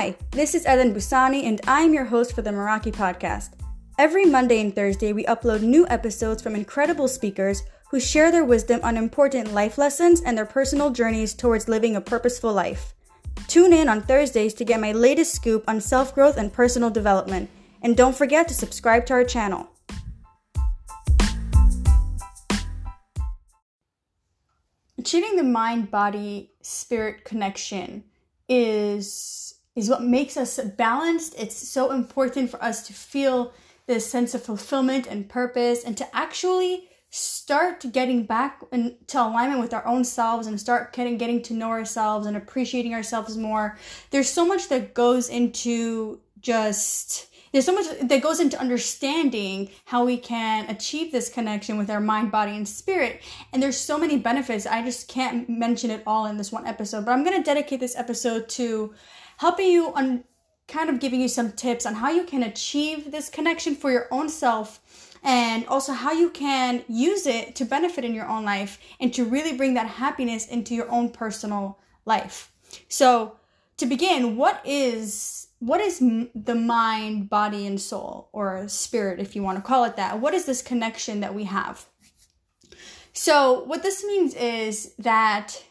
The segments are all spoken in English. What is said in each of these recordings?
Hi, this is Ellen Busani and I'm your host for the Meraki Podcast. Every Monday and Thursday, we upload new episodes from incredible speakers who share their wisdom on important life lessons and their personal journeys towards living a purposeful life. Tune in on Thursdays to get my latest scoop on self-growth and personal development. And don't forget to subscribe to our channel. Achieving the mind-body-spirit connection is what makes us balanced. It's so important for us to feel this sense of fulfillment and purpose and to actually start getting back into alignment with our own selves and start getting to know ourselves and appreciating ourselves more. There's so much that goes into understanding how we can achieve this connection with our mind, body, and spirit. And there's so many benefits. I just can't mention it all in this one episode. But I'm going to dedicate this episode to helping you on kind of giving you some tips on how you can achieve this connection for your own self and also how you can use it to benefit in your own life and to really bring that happiness into your own personal life. So to begin, what is the mind, body, and soul, or spirit, if you want to call it that? What is this connection that we have? So what this means is that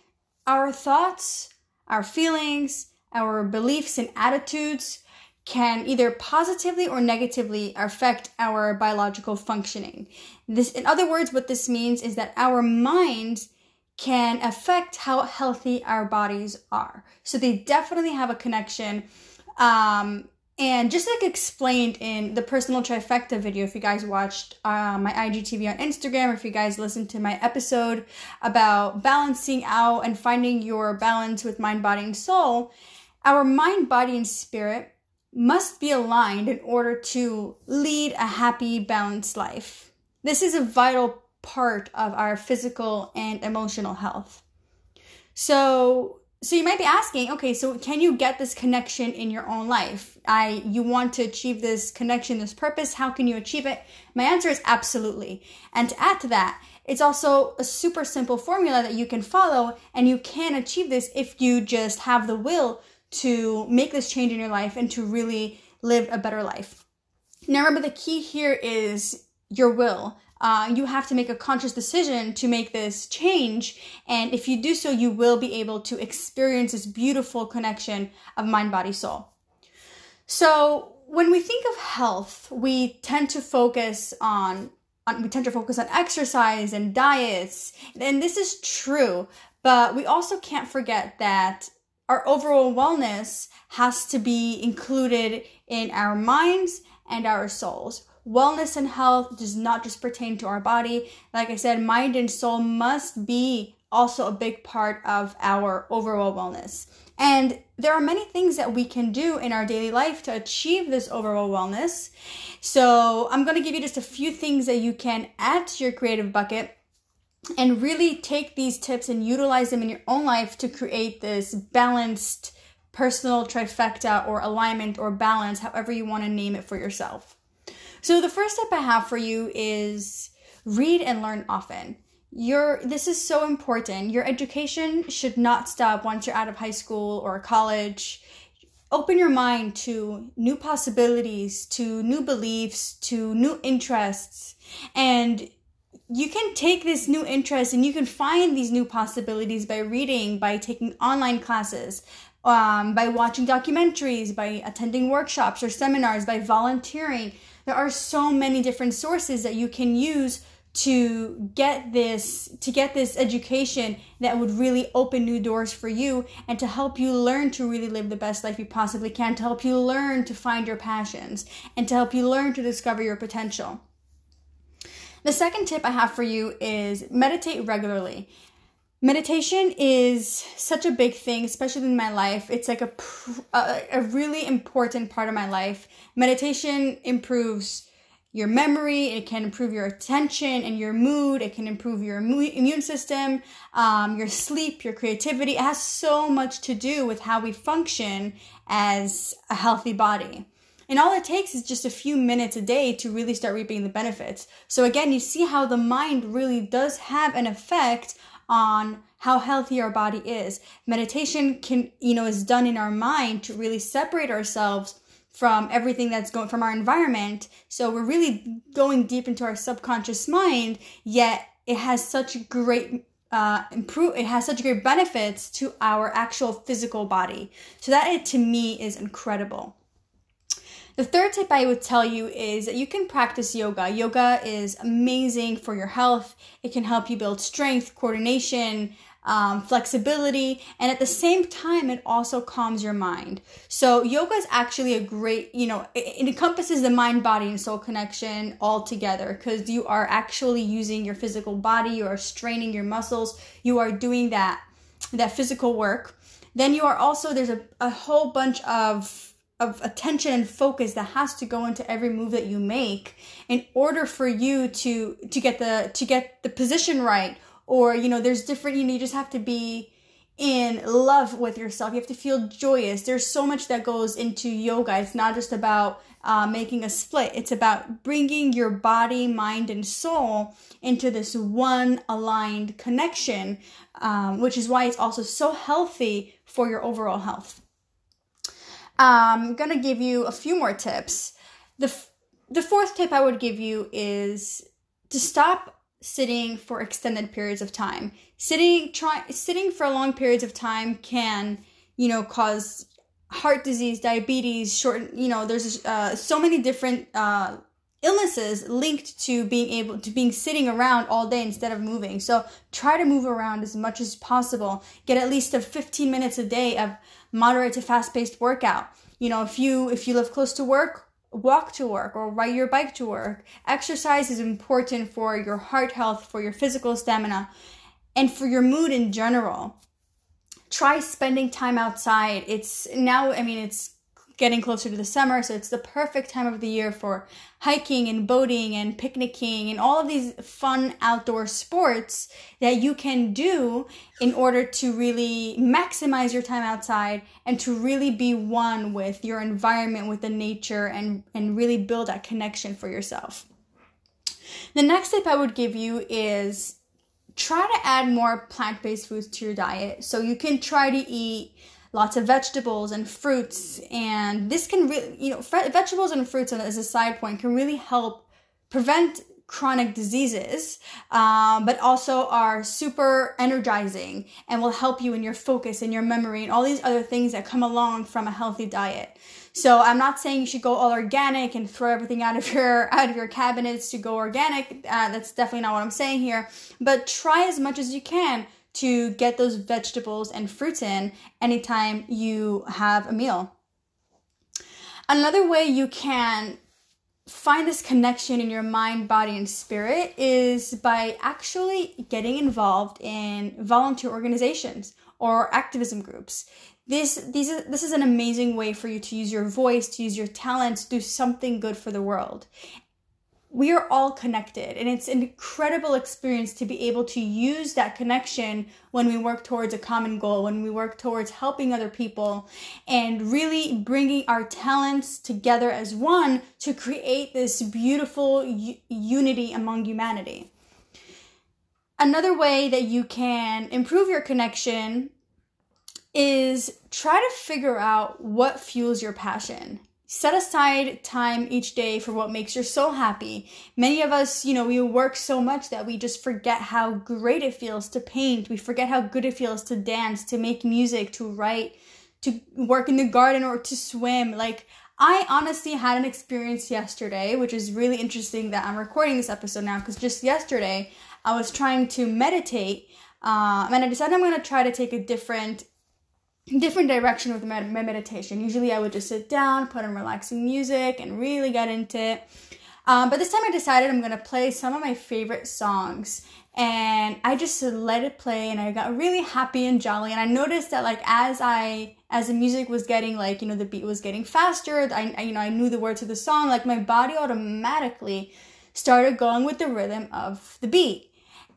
our thoughts, our feelings, our beliefs and attitudes can either positively or negatively affect our biological functioning. In other words, what this means is that our minds can affect how healthy our bodies are. So they definitely have a connection. And just like explained in the personal trifecta video, if you guys watched my IGTV on Instagram, or if you guys listened to my episode about balancing out and finding your balance with mind, body, and soul, our mind, body, and spirit must be aligned in order to lead a happy, balanced life. This is a vital part of our physical and emotional health. So you might be asking, okay, so can you get this connection in your own life? You want to achieve this connection, this purpose. How can you achieve it? My answer is absolutely. And to add to that, it's also a super simple formula that you can follow, and you can achieve this if you just have the will to make this change in your life and to really live a better life. Now, remember, the key here is your will. You have to make a conscious decision to make this change. And if you do so, you will be able to experience this beautiful connection of mind, body, soul. So when we think of health, we tend to focus on exercise and diets. And this is true, but we also can't forget that our overall wellness has to be included in our minds and our souls. Wellness and health does not just pertain to our body. Like I said, mind and soul must be also a big part of our overall wellness. And there are many things that we can do in our daily life to achieve this overall wellness. So I'm going to give you just a few things that you can add to your creative bucket and really take these tips and utilize them in your own life to create this balanced personal trifecta or alignment or balance, however you want to name it for yourself. So the first tip I have for you is read and learn often. This is so important. Your education should not stop once you're out of high school or college. Open your mind to new possibilities, to new beliefs, to new interests. And you can take this new interest and you can find these new possibilities by reading, by taking online classes, by watching documentaries, by attending workshops or seminars, by volunteering. There are so many different sources that you can use to get this education that would really open new doors for you and to help you learn to really live the best life you possibly can, to help you learn to find your passions, and to help you learn to discover your potential. The second tip I have for you is meditate regularly. Meditation is such a big thing, especially in my life. It's like a really important part of my life. Meditation improves your memory. It can improve your attention and your mood. It can improve your immune system, your sleep, your creativity. It has so much to do with how we function as a healthy body. And all it takes is just a few minutes a day to really start reaping the benefits. So again, you see how the mind really does have an effect on how healthy our body is. Meditation can, is done in our mind to really separate ourselves from everything that's going from our environment. So we're really going deep into our subconscious mind, yet it has such great great benefits to our actual physical body. So that, to me, is incredible. The third tip I would tell you is that you can practice yoga. Yoga is amazing for your health. It can help you build strength, coordination, flexibility, and at the same time, it also calms your mind. So yoga is actually a great, it encompasses the mind, body, and soul connection all together, because you are actually using your physical body, you are straining your muscles, you are doing that physical work. Then you are also, there's a whole bunch of attention and focus that has to go into every move that you make in order for you to get the position right. Or, there's different, you just have to be in love with yourself. You have to feel joyous. There's so much that goes into yoga. It's not just about making a split. It's about bringing your body, mind, and soul into this one aligned connection, which is why it's also so healthy for your overall health. I'm going to give you a few more tips. The fourth tip I would give you is to stop sitting for extended periods of time. Sitting for long periods of time can, cause heart disease, diabetes, there's so many different illnesses linked to being sitting around all day instead of moving. So try to move around as much as possible. Get at least 15 minutes a day of moderate to fast-paced workout. If you live close to work, walk to work or ride your bike to work. Exercise is important for your heart health, for your physical stamina, and for your mood in general. Try spending time outside. It's getting closer to the summer, so it's the perfect time of the year for hiking and boating and picnicking and all of these fun outdoor sports that you can do in order to really maximize your time outside and to really be one with your environment, with the nature, and really build that connection for yourself. The next tip I would give you is try to add more plant-based foods to your diet. So you can try to eat lots of vegetables and fruits, and this can really, vegetables and fruits as a side point can really help prevent chronic diseases, but also are super energizing and will help you in your focus and your memory and all these other things that come along from a healthy diet. So I'm not saying you should go all organic and throw everything out of your cabinets to go organic. That's definitely not what I'm saying here, but try as much as you can to get those vegetables and fruits in anytime you have a meal. Another way you can find this connection in your mind, body, and spirit is by actually getting involved in volunteer organizations or activism groups. This is an amazing way for you to use your voice, to use your talents, do something good for the world. We are all connected, and it's an incredible experience to be able to use that connection when we work towards a common goal, when we work towards helping other people and really bringing our talents together as one to create this beautiful unity among humanity. Another way that you can improve your connection is try to figure out what fuels your passion. Set aside time each day for what makes your soul happy. Many of us, we work so much that we just forget how great it feels to paint. We forget how good it feels to dance, to make music, to write, to work in the garden, or to swim. Like, I honestly had an experience yesterday, which is really interesting that I'm recording this episode now, because just yesterday I was trying to meditate, and I decided I'm going to try to take a different direction with my meditation. Usually I would just sit down, put on relaxing music, and really get into it. But this time I decided I'm going to play some of my favorite songs. And I just let it play, and I got really happy and jolly. And I noticed that, like, as the music was getting, like, the beat was getting faster, I knew the words of the song, like, my body automatically started going with the rhythm of the beat.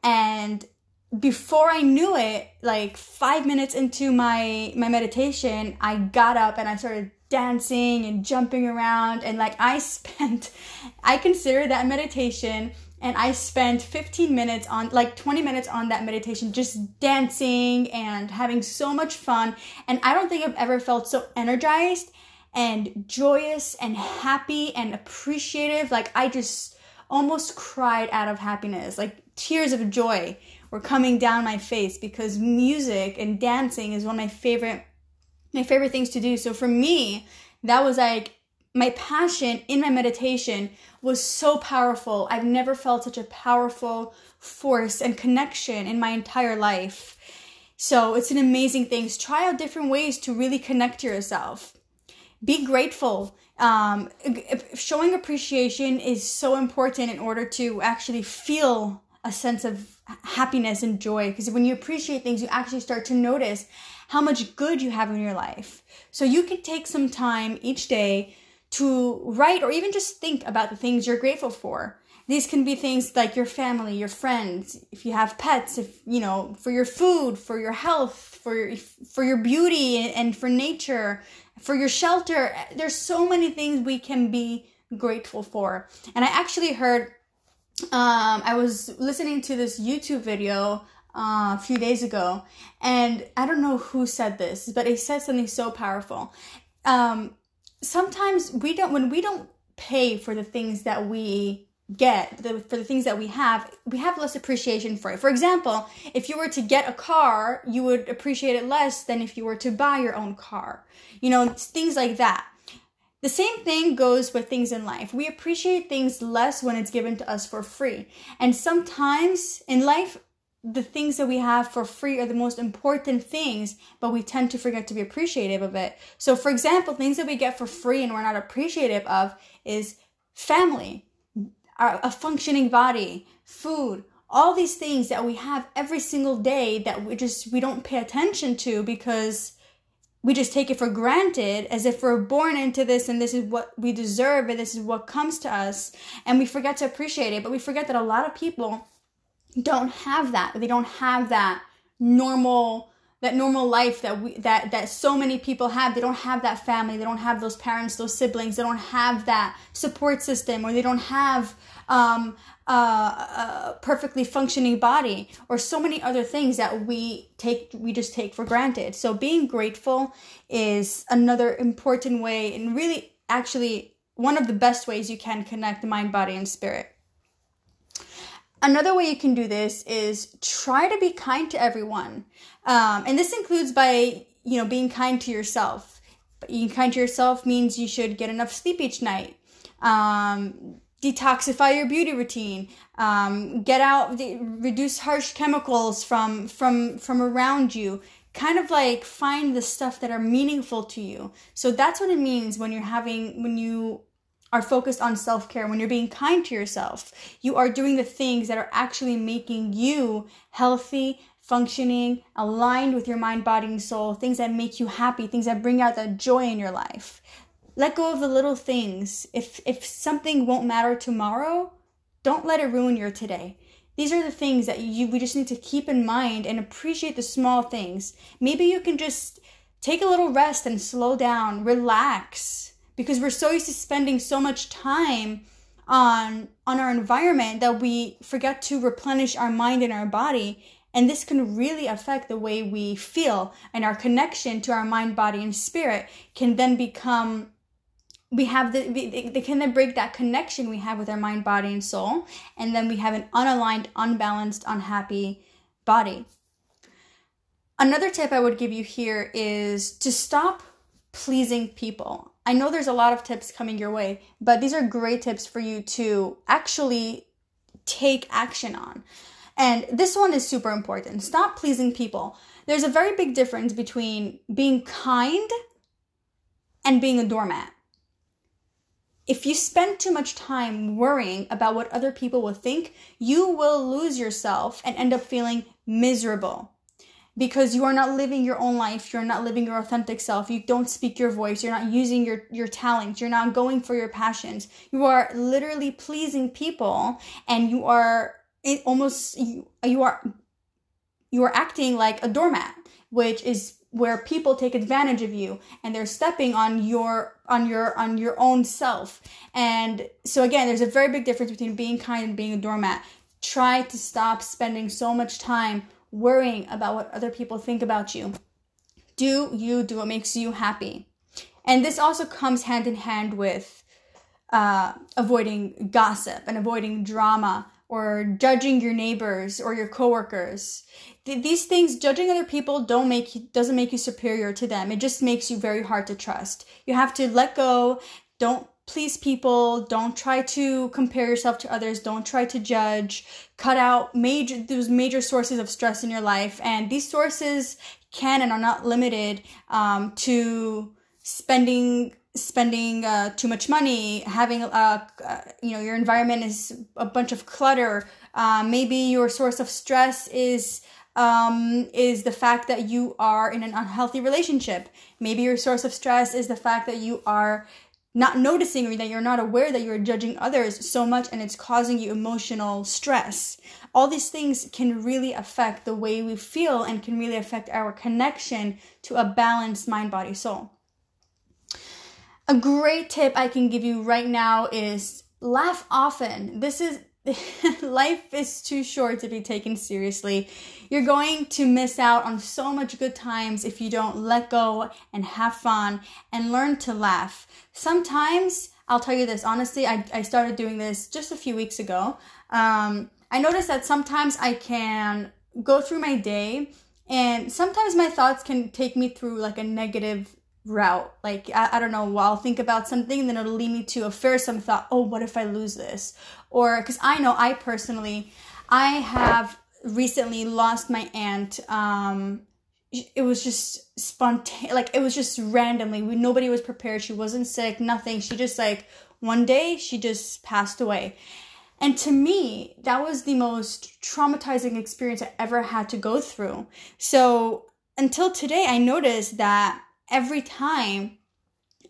And before I knew it, like 5 minutes into my meditation, I got up and I started dancing and jumping around. And I consider that meditation And I spent 20 minutes on that meditation, just dancing and having so much fun. And I don't think I've ever felt so energized and joyous and happy and appreciative. Like, I just almost cried out of happiness. Like, tears of joy were coming down my face because music and dancing is one of my favorite things to do. So for me, that was like, my passion in my meditation was so powerful. I've never felt such a powerful force and connection in my entire life. So it's an amazing thing. Try out different ways to really connect to yourself. Be grateful. Showing appreciation is so important in order to actually feel a sense of happiness and joy. Because when you appreciate things, you actually start to notice how much good you have in your life. So you can take some time each day to write or even just think about the things you're grateful for. These can be things like your family, your friends, if you have pets, for your food, for your health, for your beauty and for nature, for your shelter. There's so many things we can be grateful for. And I actually heard, I was listening to this YouTube video a few days ago, and I don't know who said this, but it said something so powerful. Sometimes when we don't pay for the things that we get, for the things that we have less appreciation for it. For example, if you were to get a car, you would appreciate it less than if you were to buy your own car. Things like that. The same thing goes with things in life. We appreciate things less when it's given to us for free. And sometimes in life, the things that we have for free are the most important things, but we tend to forget to be appreciative of it. So for example, things that we get for free and we're not appreciative of is family, a functioning body, food, all these things that we have every single day that we don't pay attention to because we just take it for granted, as if we're born into this and this is what we deserve and this is what comes to us, and we forget to appreciate it. But we forget that a lot of people don't have that. They don't have that normal life that so many people have. They don't have that family. They don't have those parents, those siblings. They don't have that support system, or they don't have a perfectly functioning body, or so many other things that we just take for granted. So being grateful is another important way, and really actually one of the best ways you can connect mind, body, and spirit. Another way you can do this is try to be kind to everyone. And this includes by, being kind to yourself. Being kind to yourself means you should get enough sleep each night. Detoxify your beauty routine. Reduce harsh chemicals from around you. Kind of like find the stuff that are meaningful to you. So that's what it means when you are focused on self-care. When you're being kind to yourself, you are doing the things that are actually making you healthy, functioning, aligned with your mind, body, and soul, things that make you happy, things that bring out that joy in your life. Let go of the little things. If something won't matter tomorrow, don't let it ruin your today. These are the things that we just need to keep in mind and appreciate the small things. Maybe you can just take a little rest and slow down, relax. Because we're so used to spending so much time on our environment that we forget to replenish our mind and our body. And this can really affect the way we feel, and our connection to our mind, body, and spirit can then become, they can then break that connection we have with our mind, body, and soul. And then we have an unaligned, unbalanced, unhappy body. Another tip I would give you here is to stop pleasing people. I know there's a lot of tips coming your way, but these are great tips for you to actually take action on. And this one is super important. Stop pleasing people. There's a very big difference between being kind and being a doormat. If you spend too much time worrying about what other people will think, you will lose yourself and end up feeling miserable. Because you are not living your own life. You're not living your authentic self. You don't speak your voice. You're not using your talents. You're not going for your passions. You are literally pleasing people, and you are acting like a doormat, which is where people take advantage of you and they're stepping on your own self. And so again, there's a very big difference between being kind and being a doormat. Try to stop spending so much time worrying about what other people think about you. Do you, do what makes you happy. And this also comes hand in hand with avoiding gossip and avoiding drama or judging your neighbors or your coworkers. These things, judging other people, doesn't make you superior to them. It just makes you very hard to trust. You have to let go. Don't please people. Don't try to compare yourself to others. Don't try to judge. Cut out those major sources of stress in your life. And these sources can and are not limited to spending too much money, having your environment is a bunch of clutter. Maybe your source of stress is the fact that you are in an unhealthy relationship. Maybe your source of stress is the fact that you are not noticing or that you're not aware that you're judging others so much and it's causing you emotional stress. All these things can really affect the way we feel and can really affect our connection to a balanced mind, body, soul. A great tip I can give you right now is laugh often. Life is too short to be taken seriously. You're going to miss out on so much good times if you don't let go and have fun and learn to laugh. Sometimes, I'll tell you this, honestly, I started doing this just a few weeks ago. I noticed that sometimes I can go through my day and sometimes my thoughts can take me through like a negative route. Like, I don't know, I'll think about something and then it'll lead me to a fearsome thought. Oh, what if I lose this? Or because I know I have recently lost my aunt. It was just spontaneous, like it was just randomly. Nobody was prepared. She wasn't sick, nothing. She just one day she just passed away. And to me, that was the most traumatizing experience I ever had to go through. So until today, I noticed that every time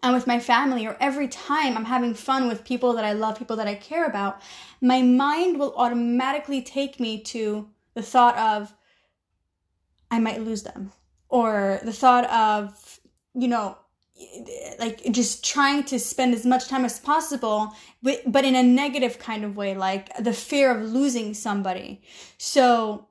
I'm with my family or every time I'm having fun with people that I love, people that I care about, my mind will automatically take me to the thought of I might lose them, or the thought of, just trying to spend as much time as possible, but in a negative kind of way, like the fear of losing somebody. So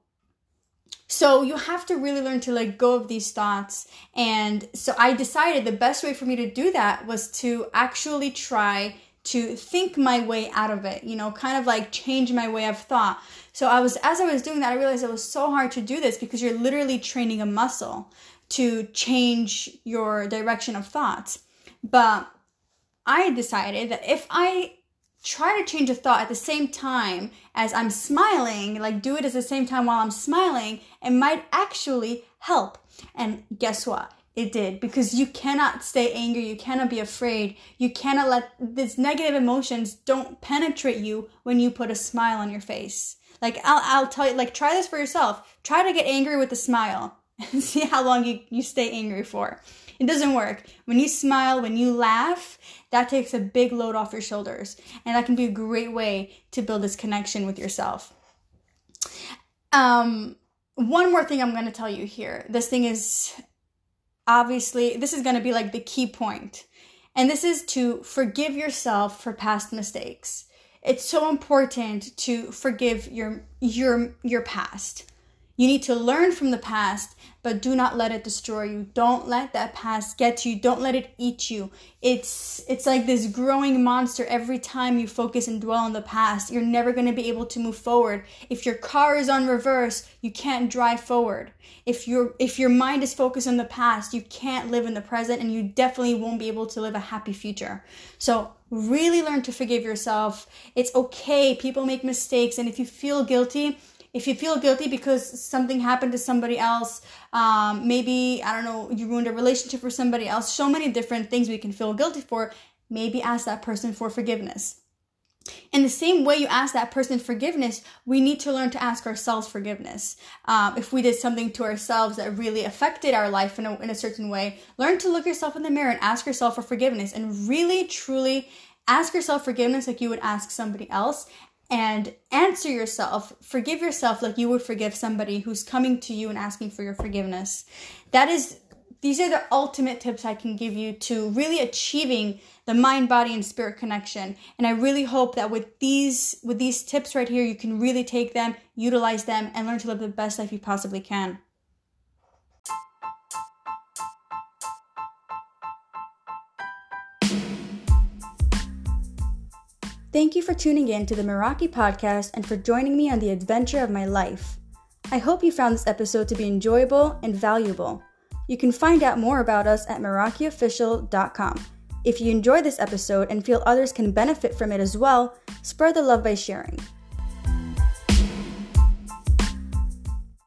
you have to really learn to let go of these thoughts. And so I decided the best way for me to do that was to actually try to think my way out of it, kind of like change my way of thought. So as I was doing that, I realized it was so hard to do this because you're literally training a muscle to change your direction of thoughts. But I decided that if I try to change a thought at the same time as I'm smiling, do it at the same time while I'm smiling, it might actually help. And guess what? It did, because you cannot stay angry. You cannot be afraid. You cannot let these negative emotions don't penetrate you when you put a smile on your face. I'll tell you, try this for yourself. Try to get angry with a smile and see how long you stay angry for. It doesn't work. When you smile, when you laugh, that takes a big load off your shoulders. And that can be a great way to build this connection with yourself. One more thing I'm going to tell you here. This thing is obviously, this is going to be the key point. And this is to forgive yourself for past mistakes. It's so important to forgive your past. You need to learn from the past, but do not let it destroy you. Don't let that past get to you. Don't let it eat you. It's like this growing monster. Every time you focus and dwell on the past, you're never going to be able to move forward. If your car is on reverse, you can't drive forward. If your mind is focused on the past, you can't live in the present, and you definitely won't be able to live a happy future. So really learn to forgive yourself. It's okay. People make mistakes, and if you feel guilty, because something happened to somebody else, maybe, I don't know, you ruined a relationship with somebody else, so many different things we can feel guilty for, maybe ask that person for forgiveness. In the same way you ask that person forgiveness, we need to learn to ask ourselves forgiveness. If we did something to ourselves that really affected our life in a certain way, learn to look yourself in the mirror and ask yourself for forgiveness, and really, truly ask yourself forgiveness like you would ask somebody else. And answer yourself, forgive yourself like you would forgive somebody who's coming to you and asking for your forgiveness. That is These are the ultimate tips I can give you to really achieving the mind, body, and spirit connection. And I really hope that with these tips right here, you can really take them, utilize them, and learn to live the best life you possibly can. Thank you for tuning in to the Meraki Podcast and for joining me on the adventure of my life. I hope you found this episode to be enjoyable and valuable. You can find out more about us at MerakiOfficial.com. If you enjoy this episode and feel others can benefit from it as well, spread the love by sharing.